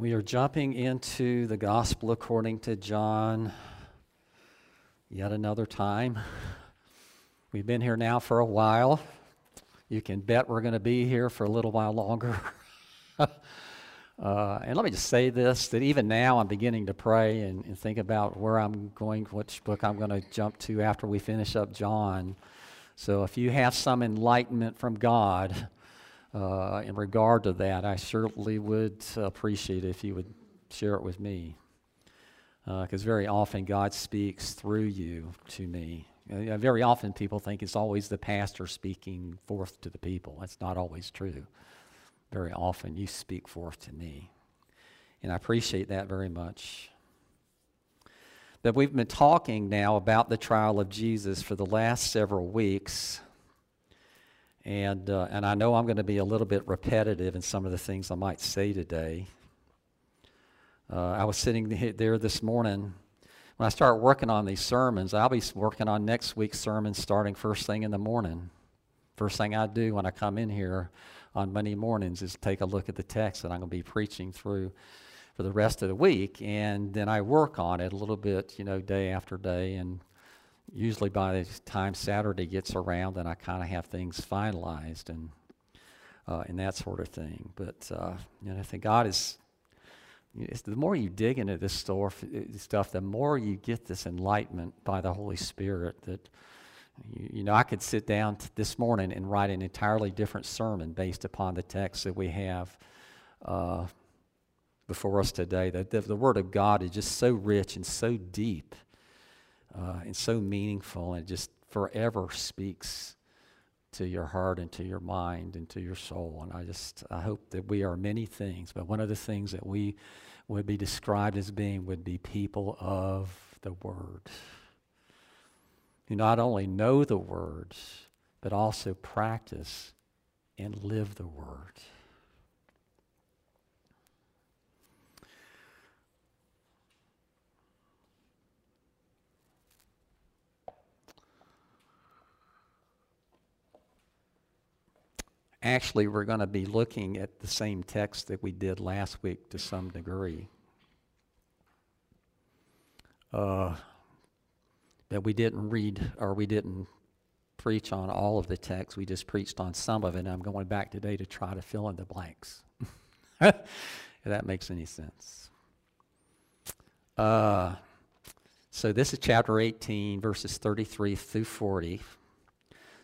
We are jumping into the Gospel according to John yet another time. We've been here now for a while. You can bet we're going to be here for a little while longer. And let me just say this, that even now I'm beginning to pray and think about where I'm going, which book I'm going to jump to after we finish up John. So if you have some enlightenment from God in regard to that, I certainly would appreciate it if you would share it with me, because very often God speaks through you to me. Very often people think it's always the pastor speaking forth to the people. That's not always true. Very often you speak forth to me, and I appreciate that very much. But we've been talking now about the trial of Jesus for the last several weeks. And I know I'm going to be a little bit repetitive in some of the things I might say today. I was sitting there this morning. When I start working on these sermons, I'll be working on next week's sermon starting first thing in the morning. First thing I do when I come in here on Monday mornings is take a look at the text that I'm going to be preaching through for the rest of the week. And then I work on it a little bit, you know, day after day, and usually by the time Saturday gets around, then I kind of have things finalized and that sort of thing. But you know, I think God is, the more you dig into this stuff, the more you get this enlightenment by the Holy Spirit that, you know, I could sit down this morning and write an entirely different sermon based upon the text that we have before us today. The Word of God is just so rich and so deep. And so meaningful, and just forever speaks to your heart and to your mind and to your soul. And I hope that we are many things, but one of the things that we would be described as being would be people of the Word, who not only know the Word, but also practice and live the Word. Actually, we're going to be looking at the same text that we did last week to some degree. But we didn't read, or we didn't preach on all of the text. We just preached on some of it, and I'm going back today to try to fill in the blanks. If that makes any sense. So this is chapter 18, verses 33 through 40.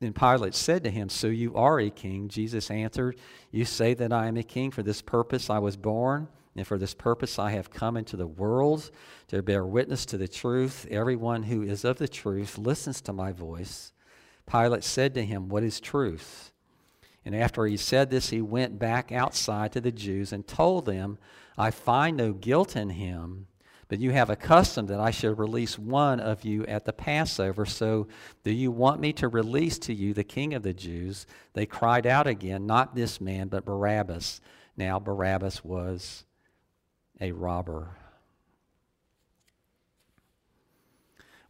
Then Pilate said to him, "So you are a king?" Jesus answered, "You say that I am a king. For this purpose I was born, and for this purpose I have come into the world, to bear witness to the truth. Everyone who is of the truth listens to my voice." Pilate said to him, "What is truth?" And after he said this, he went back outside to the Jews and told them, "I find no guilt in him. But you have a custom that I should release one of you at the Passover. So do you want me to release to you the king of the Jews?" They cried out again, "Not this man, but Barabbas." Now Barabbas was a robber.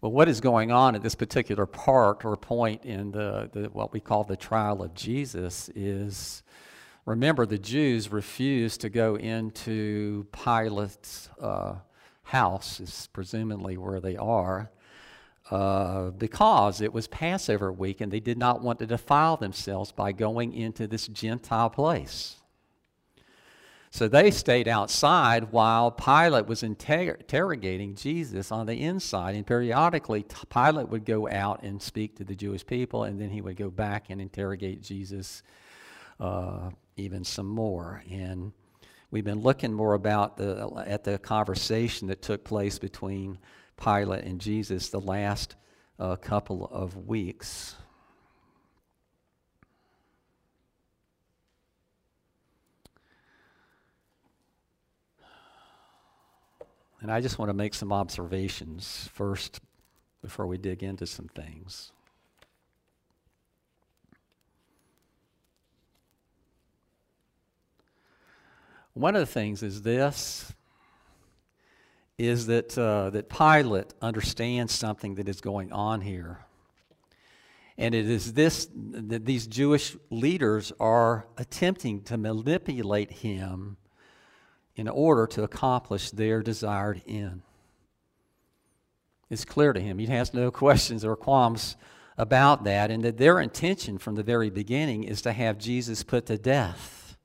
Well, what is going on at this particular part or point in the what we call the trial of Jesus is, remember, the Jews refused to go into Pilate's house, is presumably where they are, because it was Passover week and they did not want to defile themselves by going into this Gentile place. So they stayed outside while Pilate was interrogating Jesus on the inside, and periodically Pilate would go out and speak to the Jewish people, and then he would go back and interrogate Jesus even some more. And we've been looking more about at the conversation that took place between Pilate and Jesus the last couple of weeks. And I just want to make some observations first before we dig into some things. One of the things is this, is that Pilate understands something that is going on here. And it is this, that these Jewish leaders are attempting to manipulate him in order to accomplish their desired end. It's clear to him. He has no questions or qualms about that, and that their intention from the very beginning is to have Jesus put to death.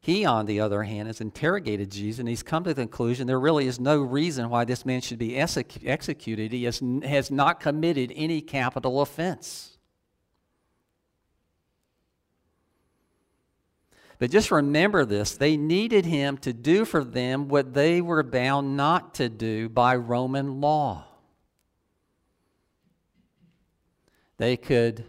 He, on the other hand, has interrogated Jesus, and he's come to the conclusion there really is no reason why this man should be executed. He has not committed any capital offense. But just remember this. They needed him to do for them what they were bound not to do by Roman law. They could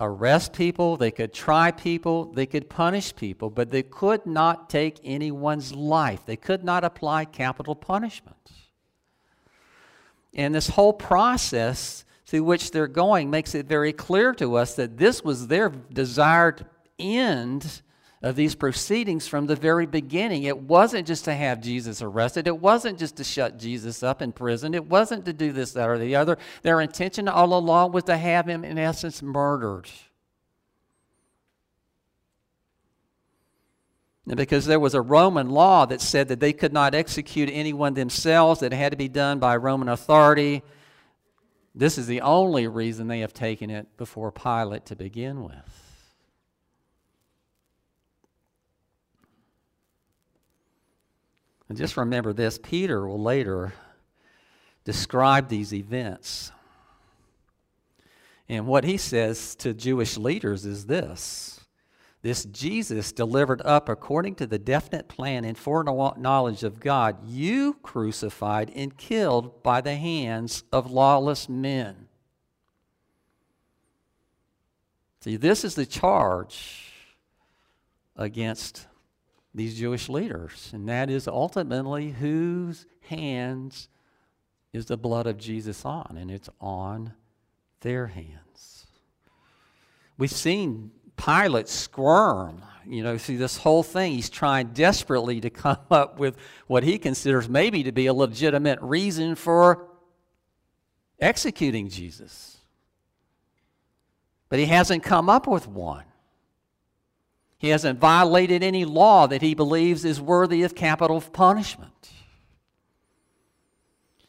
arrest people, they could try people, they could punish people, but they could not take anyone's life. They could not apply capital punishment. And this whole process through which they're going makes it very clear to us that this was their desired end of these proceedings from the very beginning. It wasn't just to have Jesus arrested. It wasn't just to shut Jesus up in prison. It wasn't to do this, that, or the other. Their intention all along was to have him, in essence, murdered. And because there was a Roman law that said that they could not execute anyone themselves, that it had to be done by Roman authority, this is the only reason they have taken it before Pilate to begin with. And just remember this, Peter will later describe these events. And what he says to Jewish leaders is this: this Jesus delivered up according to the definite plan and foreknowledge of God, you crucified and killed by the hands of lawless men. See, this is the charge against these Jewish leaders, and that is ultimately whose hands is the blood of Jesus on, and it's on their hands. We've seen Pilate squirm, through this whole thing. He's trying desperately to come up with what he considers maybe to be a legitimate reason for executing Jesus. But he hasn't come up with one. He hasn't violated any law that he believes is worthy of capital punishment.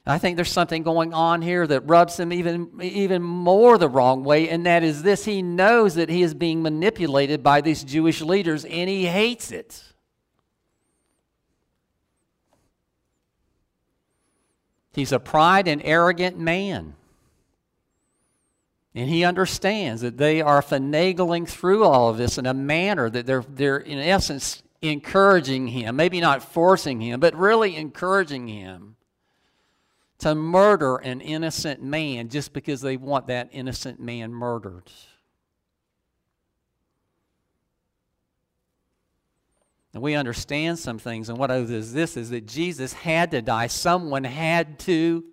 I think there's something going on here that rubs him even more the wrong way, and that is this. He knows that he is being manipulated by these Jewish leaders, and he hates it. He's a proud and arrogant man. And he understands that they are finagling through all of this in a manner that they're in essence encouraging him, maybe not forcing him, but really encouraging him to murder an innocent man just because they want that innocent man murdered. And we understand some things, and what is this is that Jesus had to die. Someone had to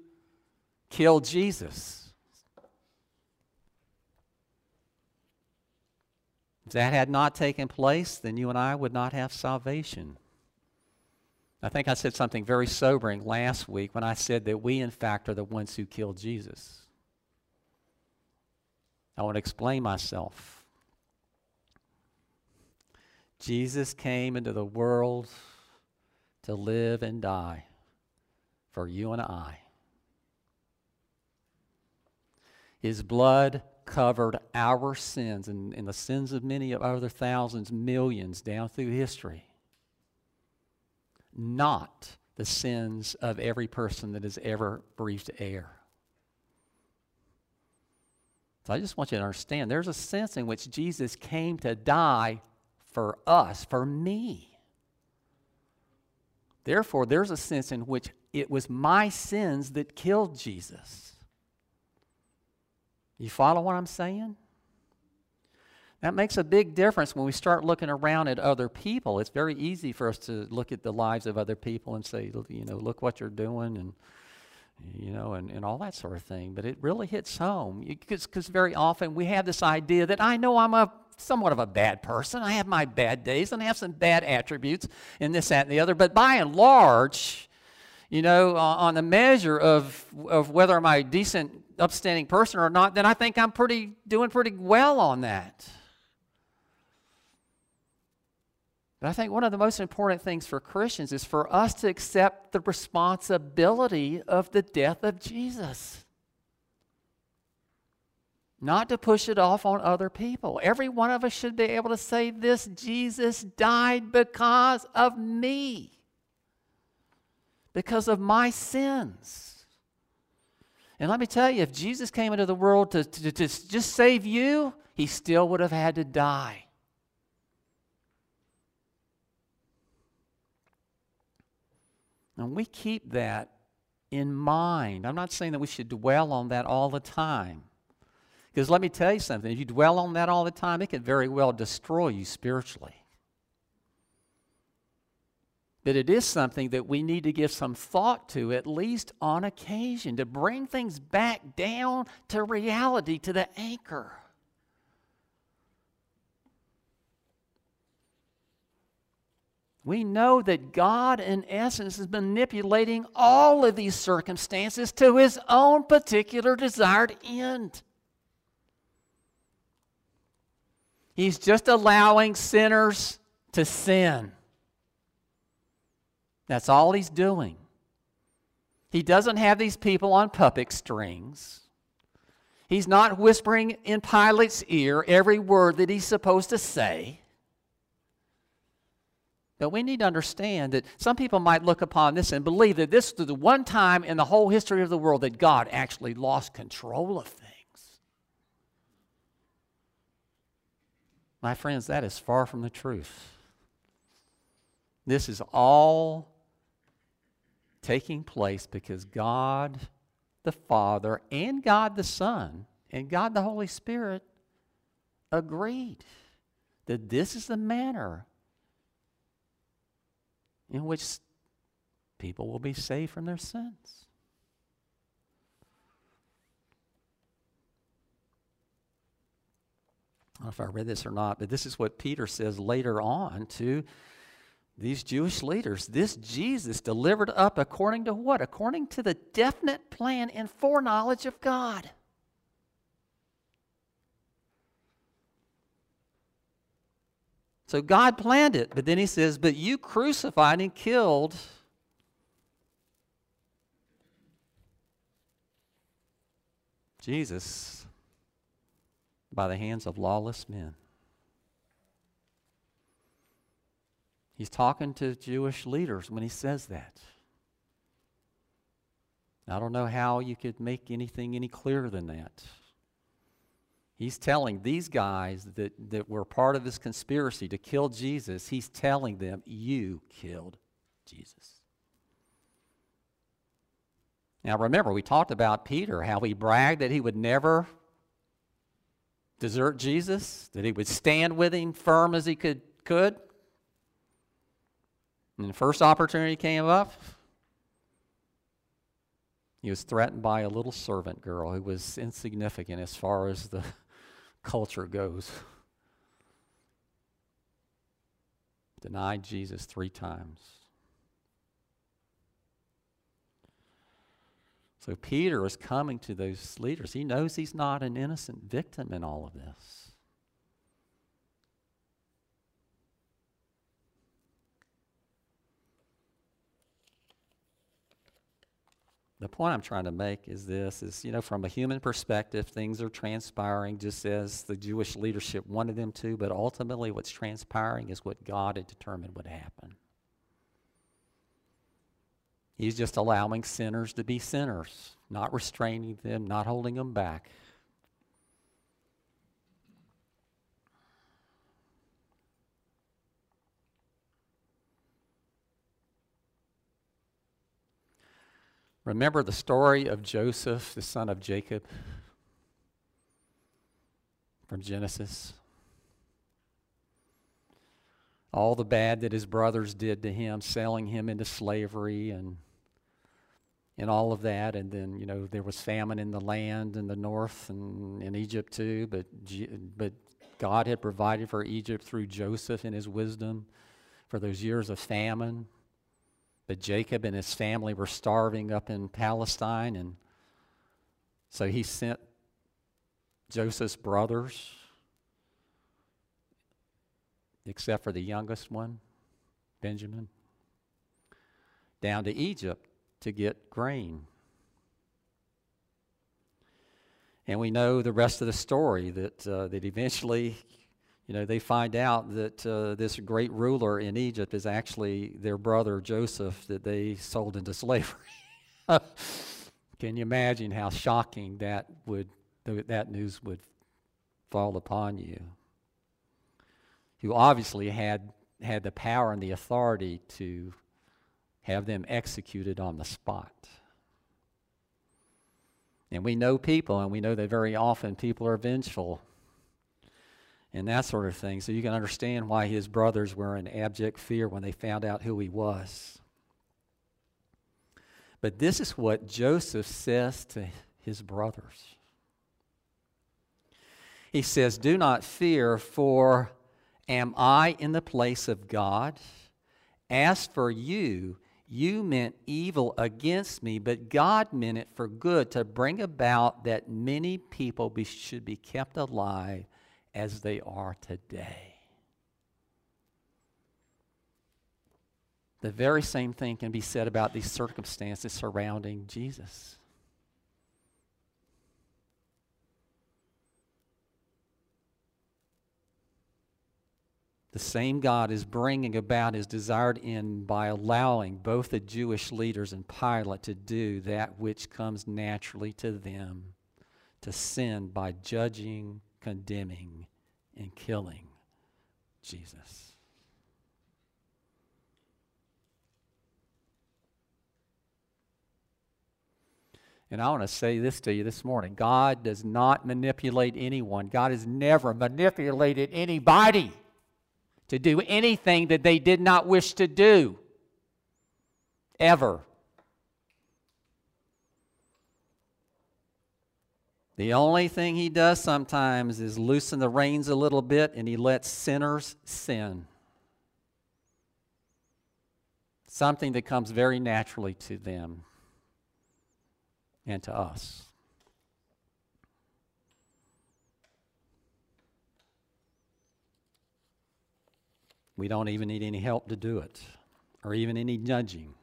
kill Jesus. If that had not taken place, then you and I would not have salvation. I think I said something very sobering last week when I said that we, in fact, are the ones who killed Jesus. I want to explain myself. Jesus came into the world to live and die for you and I. His blood covered our sins and the sins of many other thousands, millions down through history. Not the sins of every person that has ever breathed air. So I just want you to understand, there's a sense in which Jesus came to die for us, for me. Therefore, there's a sense in which it was my sins that killed Jesus. You follow what I'm saying? That makes a big difference when we start looking around at other people. It's very easy for us to look at the lives of other people and say, you know, look what you're doing, and, you know, and all that sort of thing. But it really hits home, because very often we have this idea that I know I'm somewhat of a bad person. I have my bad days, and I have some bad attributes, and this, that, and the other. But by and large, you know, on the measure of whether I'm a decent, upstanding person or not, then I think I'm doing pretty well on that. But I think one of the most important things for Christians is for us to accept the responsibility of the death of Jesus. Not to push it off on other people. Every one of us should be able to say this: Jesus died because of me, because of my sins. And let me tell you, if Jesus came into the world to just save you, he still would have had to die. And we keep that in mind. I'm not saying that we should dwell on that all the time, because let me tell you something, if you dwell on that all the time, it can very well destroy you spiritually. But it is something that we need to give some thought to, at least on occasion, to bring things back down to reality, to the anchor. We know that God, in essence, is manipulating all of these circumstances to his own particular desired end. He's just allowing sinners to sin. That's all he's doing. He doesn't have these people on puppet strings. He's not whispering in Pilate's ear every word that he's supposed to say. But we need to understand that some people might look upon this and believe that this is the one time in the whole history of the world that God actually lost control of things. My friends, that is far from the truth. This is all taking place because God the Father and God the Son and God the Holy Spirit agreed that this is the manner in which people will be saved from their sins. I don't know if I read this or not, but this is what Peter says later on to these Jewish leaders. This Jesus delivered up according to what? According to the definite plan and foreknowledge of God. So God planned it, but then he says, but you crucified and killed Jesus by the hands of lawless men. He's talking to Jewish leaders when he says that. I don't know how you could make anything any clearer than that. He's telling these guys that were part of this conspiracy to kill Jesus, he's telling them, you killed Jesus. Now remember, we talked about Peter, how he bragged that he would never desert Jesus, that he would stand with him firm as he could. And the first opportunity came up, he was threatened by a little servant girl who was insignificant as far as the culture goes. Denied Jesus 3 times. So Peter is coming to those leaders. He knows he's not an innocent victim in all of this. The point I'm trying to make is this, is, you know, from a human perspective, things are transpiring just as the Jewish leadership wanted them to, but ultimately what's transpiring is what God had determined would happen. He's just allowing sinners to be sinners, not restraining them, not holding them back. Remember the story of Joseph, the son of Jacob, from Genesis? all the bad that his brothers did to him, selling him into slavery and all of that. And then, you know, there was famine in the land in the north and in Egypt too, but God had provided for Egypt through Joseph and his wisdom for those years of famine. But Jacob and his family were starving up in Palestine, and so he sent Joseph's brothers, except for the youngest one, Benjamin, down to Egypt to get grain. And we know the rest of the story, that eventually, you know, they find out that this great ruler in Egypt is actually their brother Joseph that they sold into slavery. Can you imagine how shocking that news would fall upon you? Who obviously had the power and the authority to have them executed on the spot. And we know people, and we know that very often people are vengeful and that sort of thing. So you can understand why his brothers were in abject fear when they found out who he was. But this is what Joseph says to his brothers. He says, "Do not fear, for am I in the place of God? As for you, you meant evil against me, but God meant it for good, to bring about that many people should be kept alive as they are today." The very same thing can be said about these circumstances surrounding Jesus. The same God is bringing about his desired end by allowing both the Jewish leaders and Pilate to do that which comes naturally to them, to sin by judging, condemning, and killing Jesus. And I want to say this to you this morning. God does not manipulate anyone. God has never manipulated anybody to do anything that they did not wish to do, ever. The only thing he does sometimes is loosen the reins a little bit, and he lets sinners sin. Something that comes very naturally to them and to us. We don't even need any help to do it, or even any nudging.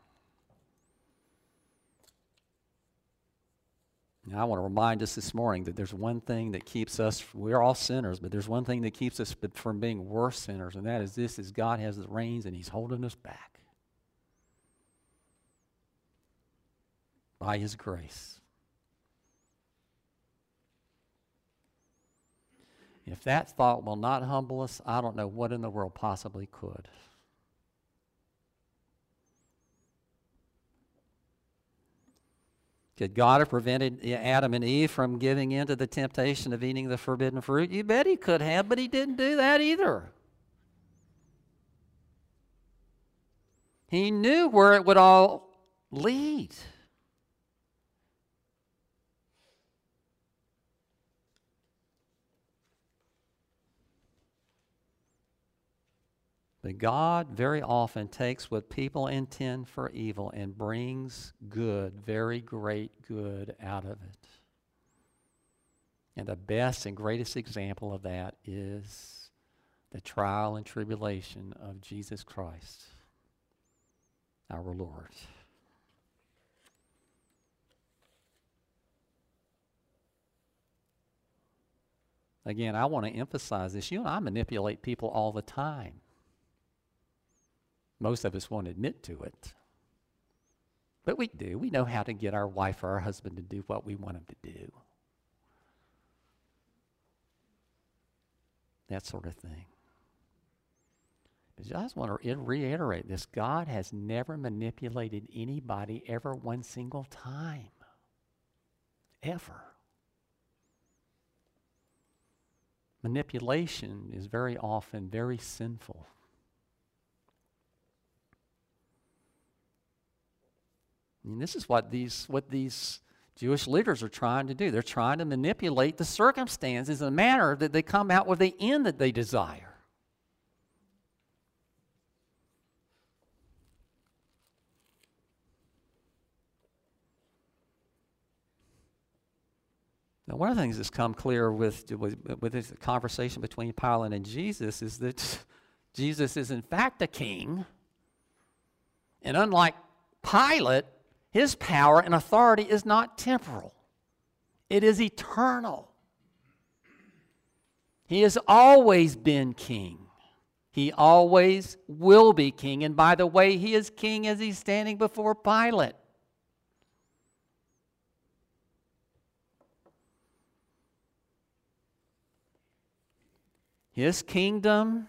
Now, I want to remind us this morning that there's one thing that keeps us, we're all sinners, but there's one thing that keeps us from being worse sinners, and that is this, is God has the reins and he's holding us back by his grace. If that thought will not humble us, I don't know what in the world possibly could. Could God have prevented Adam and Eve from giving in to the temptation of eating the forbidden fruit? You bet he could have, but he didn't do that either. He knew where it would all lead. But God very often takes what people intend for evil and brings good, very great good out of it. And the best and greatest example of that is the trial and tribulation of Jesus Christ, our Lord. Again, I want to emphasize this. You and I manipulate people all the time. Most of us won't admit to it, but we do. We know how to get our wife or our husband to do what we want him to do. That sort of thing. But I just want to reiterate this. God has never manipulated anybody ever one single time. Ever. Manipulation is very often very sinful. I mean, this is what these Jewish leaders are trying to do. They're trying to manipulate the circumstances in a manner that they come out with the end that they desire. Now, one of the things that's come clear with this conversation between Pilate and Jesus is that Jesus is in fact a king, and unlike Pilate, his power and authority is not temporal. It is eternal. He has always been king. He always will be king, and by the way, he is king as he's standing before Pilate. His kingdom,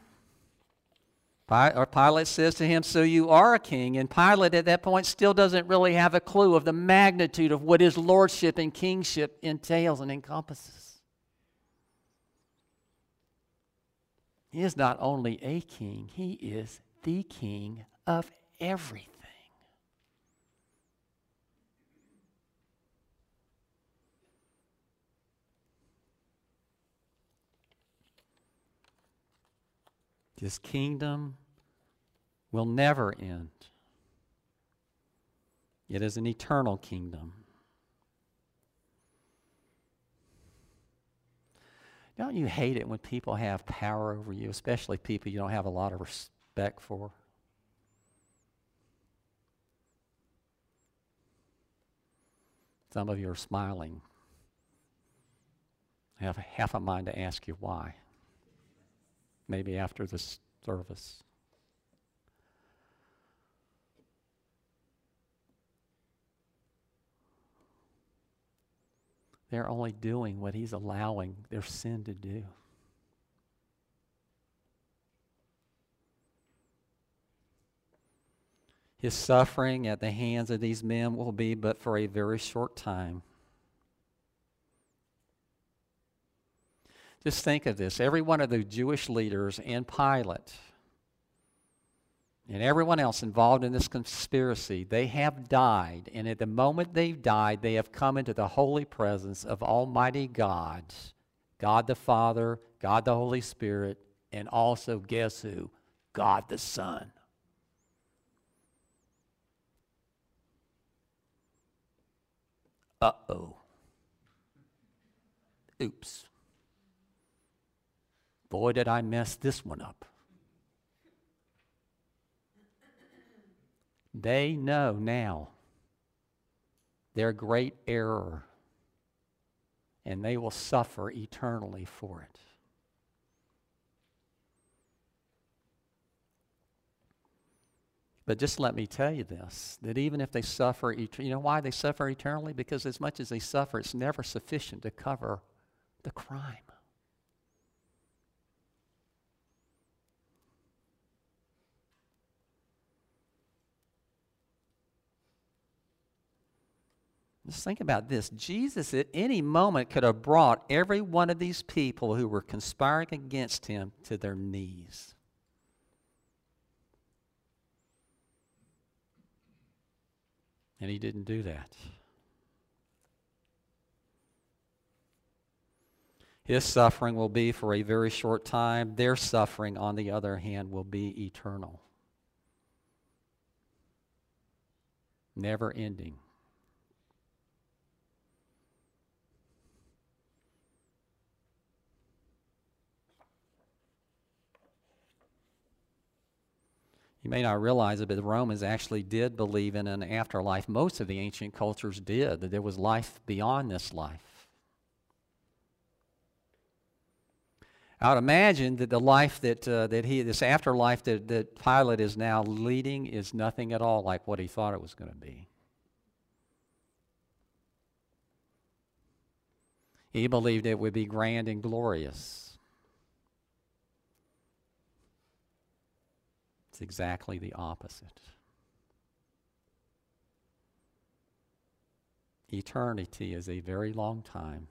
or Pilate says to him, so you are a king. And Pilate at that point still doesn't really have a clue of the magnitude of what his lordship and kingship entails and encompasses. He is not only a king, he is the king of everything. His kingdom will never end. It is an eternal kingdom. Don't you hate it when people have power over you, especially people you don't have a lot of respect for? Some of you are smiling. I have half a mind to ask you why. Maybe after this service. They're only doing what he's allowing their sin to do. His suffering at the hands of these men will be but for a very short time. Just think of this. Every one of the Jewish leaders and Pilate and everyone else involved in this conspiracy, they have died. And at the moment they've died, they have come into the holy presence of Almighty God, God the Father, God the Holy Spirit, and also, guess who? God the Son. Uh-oh. Oops. Boy, did I mess this one up. They know now their great error, and they will suffer eternally for it. But just let me tell you this, that even if they suffer, you know why they suffer eternally? Because as much as they suffer, it's never sufficient to cover the crime. Just think about this. Jesus at any moment could have brought every one of these people who were conspiring against him to their knees. And he didn't do that. His suffering will be for a very short time. Their suffering, on the other hand, will be eternal. Never ending. You may not realize it, but the Romans actually did believe in an afterlife. Most of the ancient cultures did, that there was life beyond this life. I would imagine that the life this afterlife that Pilate is now leading is nothing at all like what he thought it was going to be. He believed it would be grand and glorious. It's exactly the opposite. Eternity is a very long time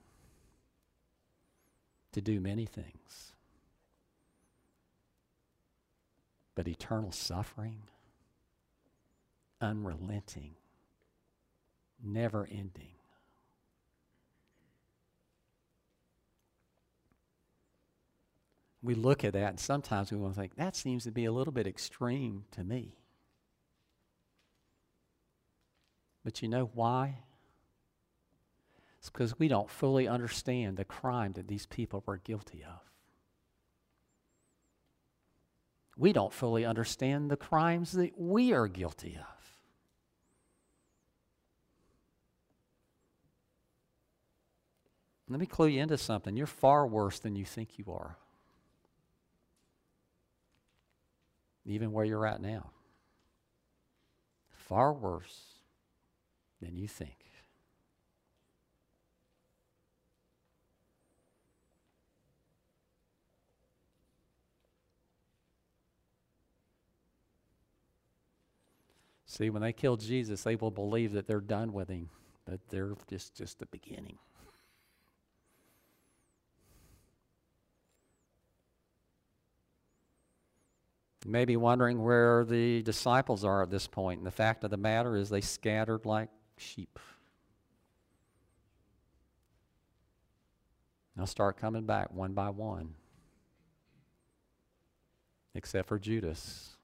to do many things. But eternal suffering, unrelenting, never ending. We look at that and sometimes we want to think, that seems to be a little bit extreme to me. But you know why? It's because we don't fully understand the crime that these people were guilty of. We don't fully understand the crimes that we are guilty of. Let me clue you into something. You're far worse than you think you are. Even where you're at now. Far worse than you think. See, when they kill Jesus, they will believe that they're done with him, but they're just the beginning. You may be wondering where the disciples are at this point. And the fact of the matter is they scattered like sheep. They'll start coming back one by one. Except for Judas.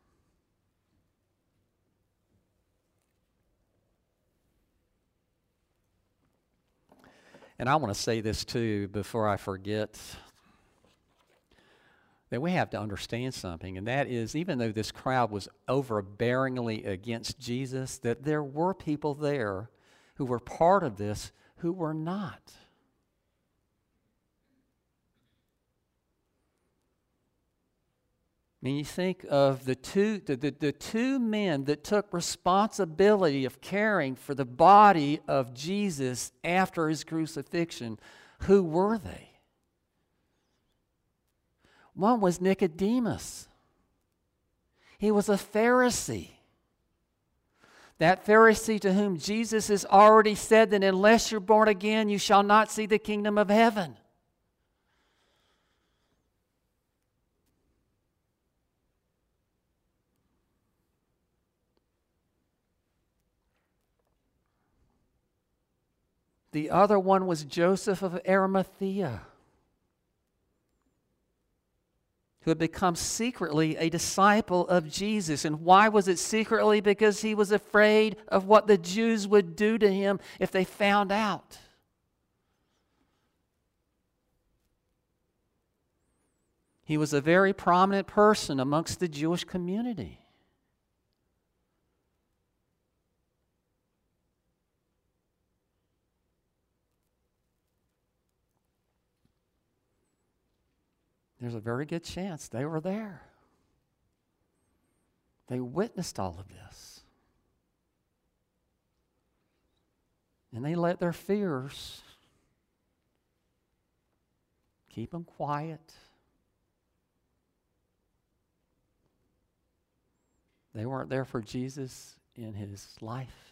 And I want to say this too before I forget, that we have to understand something, and that is, even though this crowd was overbearingly against Jesus, that there were people there who were part of this who were not. I mean, you think of the two men that took responsibility of caring for the body of Jesus after his crucifixion. Who were they? One was Nicodemus. He was a Pharisee. That Pharisee to whom Jesus has already said that unless you're born again, you shall not see the kingdom of heaven. The other one was Joseph of Arimathea, who had become secretly a disciple of Jesus. And why was it secretly? Because he was afraid of what the Jews would do to him if they found out. He was a very prominent person amongst the Jewish community. There's a very good chance they were there. They witnessed all of this. And they let their fears keep them quiet. They weren't there for Jesus in his life,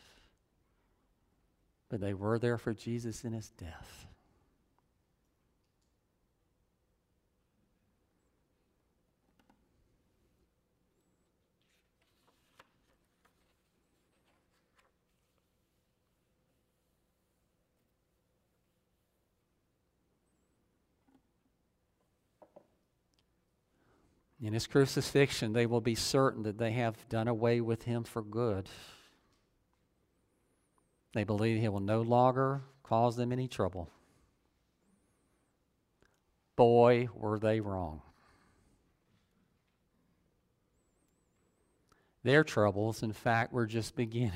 but they were there for Jesus in his death. In his crucifixion, they will be certain that they have done away with him for good. They believe he will no longer cause them any trouble. Boy, were they wrong. Their troubles, in fact, were just beginning.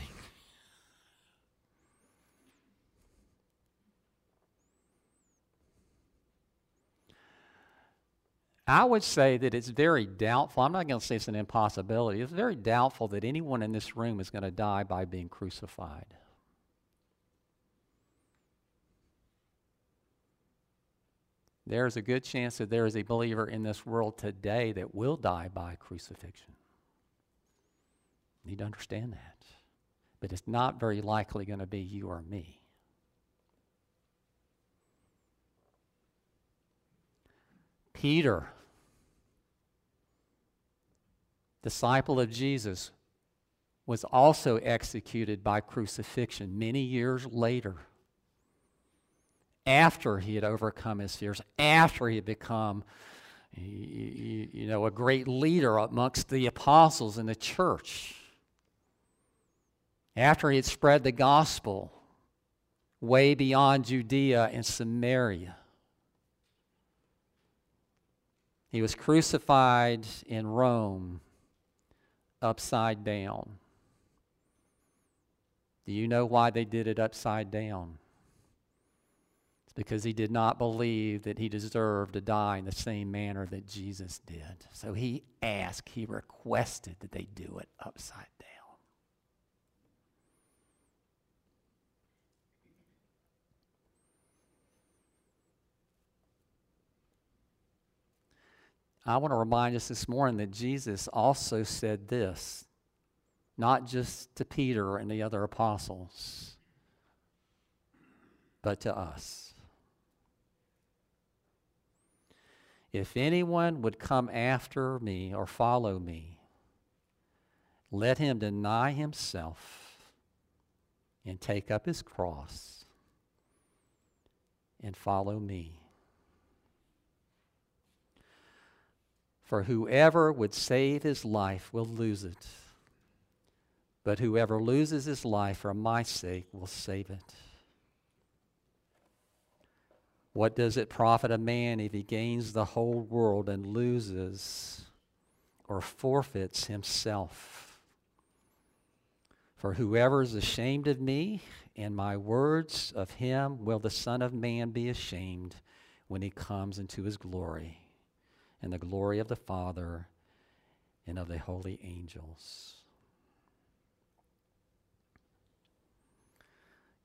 I would say that it's very doubtful. I'm not going to say it's an impossibility. It's very doubtful that anyone in this room is going to die by being crucified. There's a good chance that there is a believer in this world today that will die by crucifixion. You need to understand that. But it's not very likely going to be you or me. Peter, disciple of Jesus, was also executed by crucifixion many years later, after he had overcome his fears, after he had become, you know, a great leader amongst the apostles in the church, after he had spread the gospel way beyond Judea and Samaria. He was crucified in Rome, upside down. Do you know why they did it upside down? It's because he did not believe that he deserved to die in the same manner that Jesus did. So he asked, he requested that they do it upside down. I want to remind us this morning that Jesus also said this, not just to Peter and the other apostles, but to us. If anyone would come after me or follow me, let him deny himself and take up his cross and follow me. For whoever would save his life will lose it, but whoever loses his life for my sake will save it. What does it profit a man if he gains the whole world and loses or forfeits himself? For whoever is ashamed of me and my words, of him will the Son of Man be ashamed when he comes into his glory, and the glory of the Father and of the holy angels.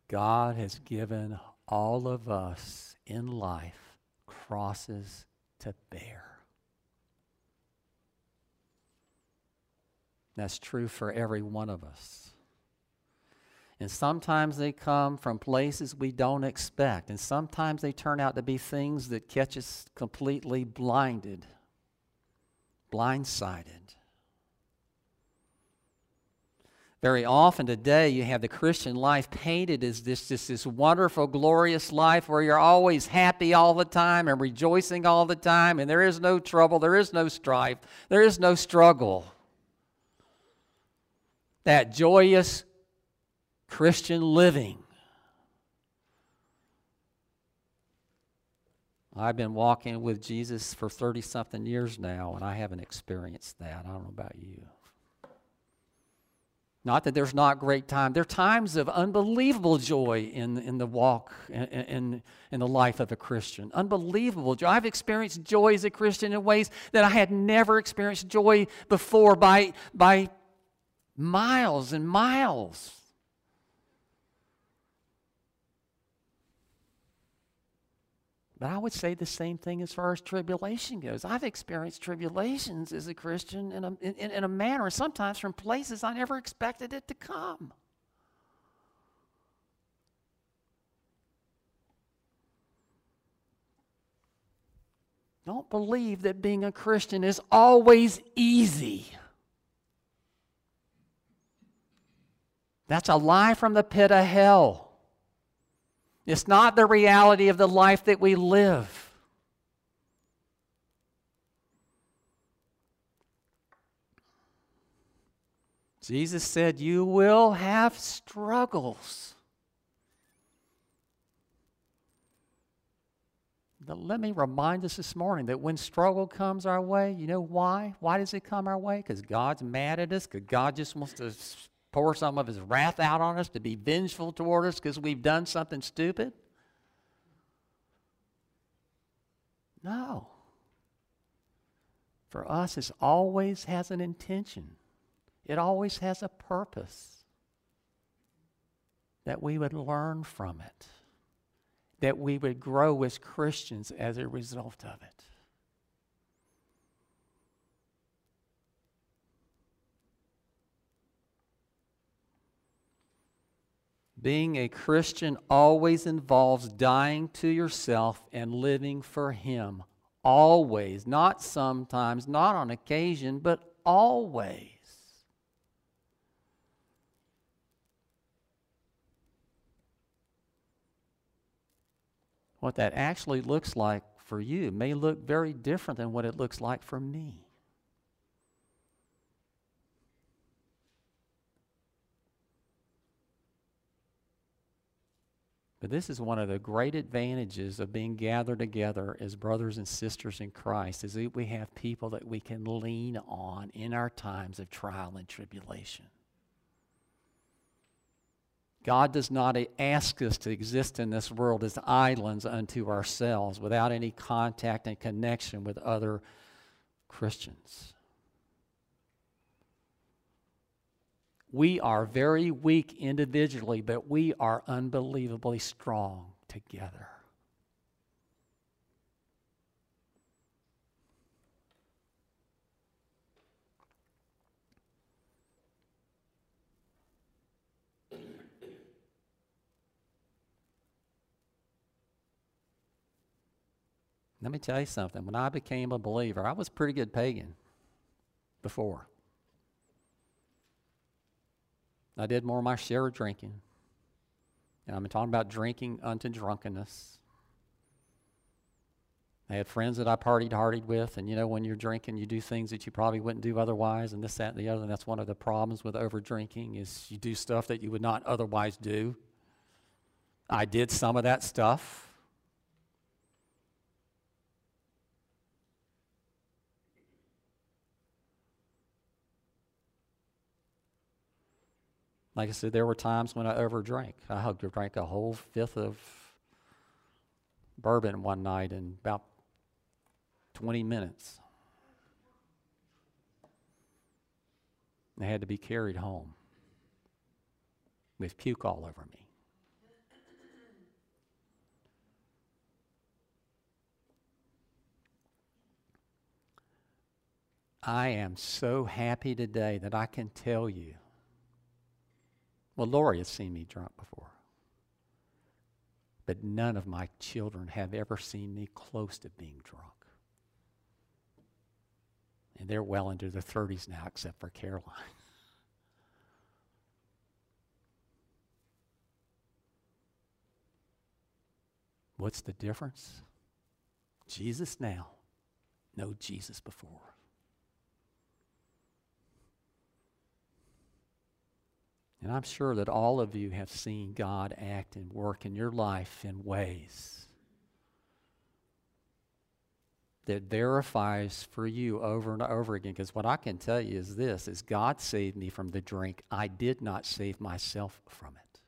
God has given all of us in life crosses to bear. That's true for every one of us. And sometimes they come from places we don't expect. And sometimes they turn out to be things that catch us completely blinded, blindsided. Very often today you have the Christian life painted as this wonderful, glorious life where you're always happy all the time and rejoicing all the time, and there is no trouble, there is no strife, there is no struggle. That joyous Christian living. I've been walking with Jesus for 30-something years now, and I haven't experienced that. I don't know about you. Not that there's not great time. There are times of unbelievable joy in the walk, in the life of a Christian. Unbelievable joy. I've experienced joy as a Christian in ways that I had never experienced joy before by miles and miles. But I would say the same thing as far as tribulation goes. I've experienced tribulations as a Christian in a manner, sometimes from places I never expected it to come. Don't believe that being a Christian is always easy. That's a lie from the pit of hell. It's not the reality of the life that we live. Jesus said, you will have struggles. But let me remind us this morning that when struggle comes our way, you know why? Why does it come our way? Because God's mad at us, because God just wants to pour some of his wrath out on us, to be vengeful toward us because we've done something stupid? No. For us, it always has an intention. It always has a purpose, that we would learn from it, that we would grow as Christians as a result of it. Being a Christian always involves dying to yourself and living for Him. Always. Not sometimes, not on occasion, but always. what that actually looks like for you may look very different than what it looks like for me. But this is one of the great advantages of being gathered together as brothers and sisters in Christ, is that we have people that we can lean on in our times of trial and tribulation. God does not ask us to exist in this world as islands unto ourselves without any contact and connection with other Christians. We are very weak individually, but we are unbelievably strong together. Let me tell you something. When I became a believer, I was a pretty good pagan before. I did more of my share of drinking. And I've been talking about drinking unto drunkenness. I had friends that I partied with, and you know, when you're drinking, you do things that you probably wouldn't do otherwise, and this, that, and the other, and that's one of the problems with over-drinking, is you do stuff that you would not otherwise do. I did some of that stuff. Like I said, there were times when I overdrank. I drank a whole fifth of bourbon one night in about 20 minutes. I had to be carried home with puke all over me. I am so happy today that I can tell you. Well, Lori has seen me drunk before, but none of my children have ever seen me close to being drunk. And they're well into their 30s now, except for Caroline. What's the difference? Jesus now, no Jesus before. And I'm sure that all of you have seen God act and work in your life in ways that verifies for you over and over again. Because what I can tell you is this, is God saved me from the drink. I did not save myself from it.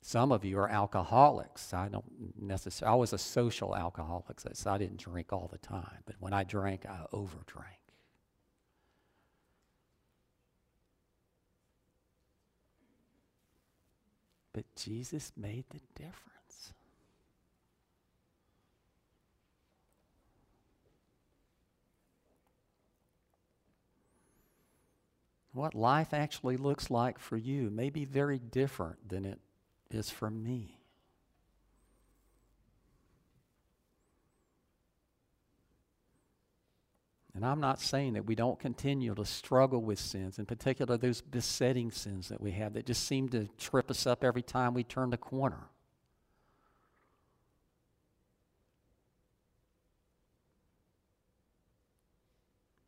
Some of you are alcoholics. I don't necessarily, I was a social alcoholic, so I didn't drink all the time. But when I drank, I overdrank. But Jesus made the difference. What life actually looks like for you may be very different than it is for me. And I'm not saying that we don't continue to struggle with sins, in particular those besetting sins that we have that just seem to trip us up every time we turn the corner.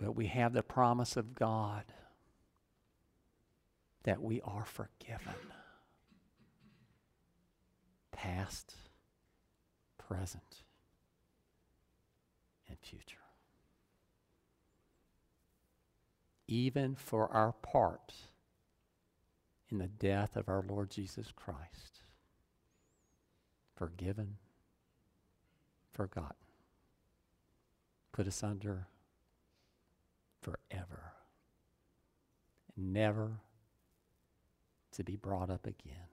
But we have the promise of God that we are forgiven. Past, present, and future. Even for our part in the death of our Lord Jesus Christ. Forgiven, forgotten, put us under forever, never to be brought up again.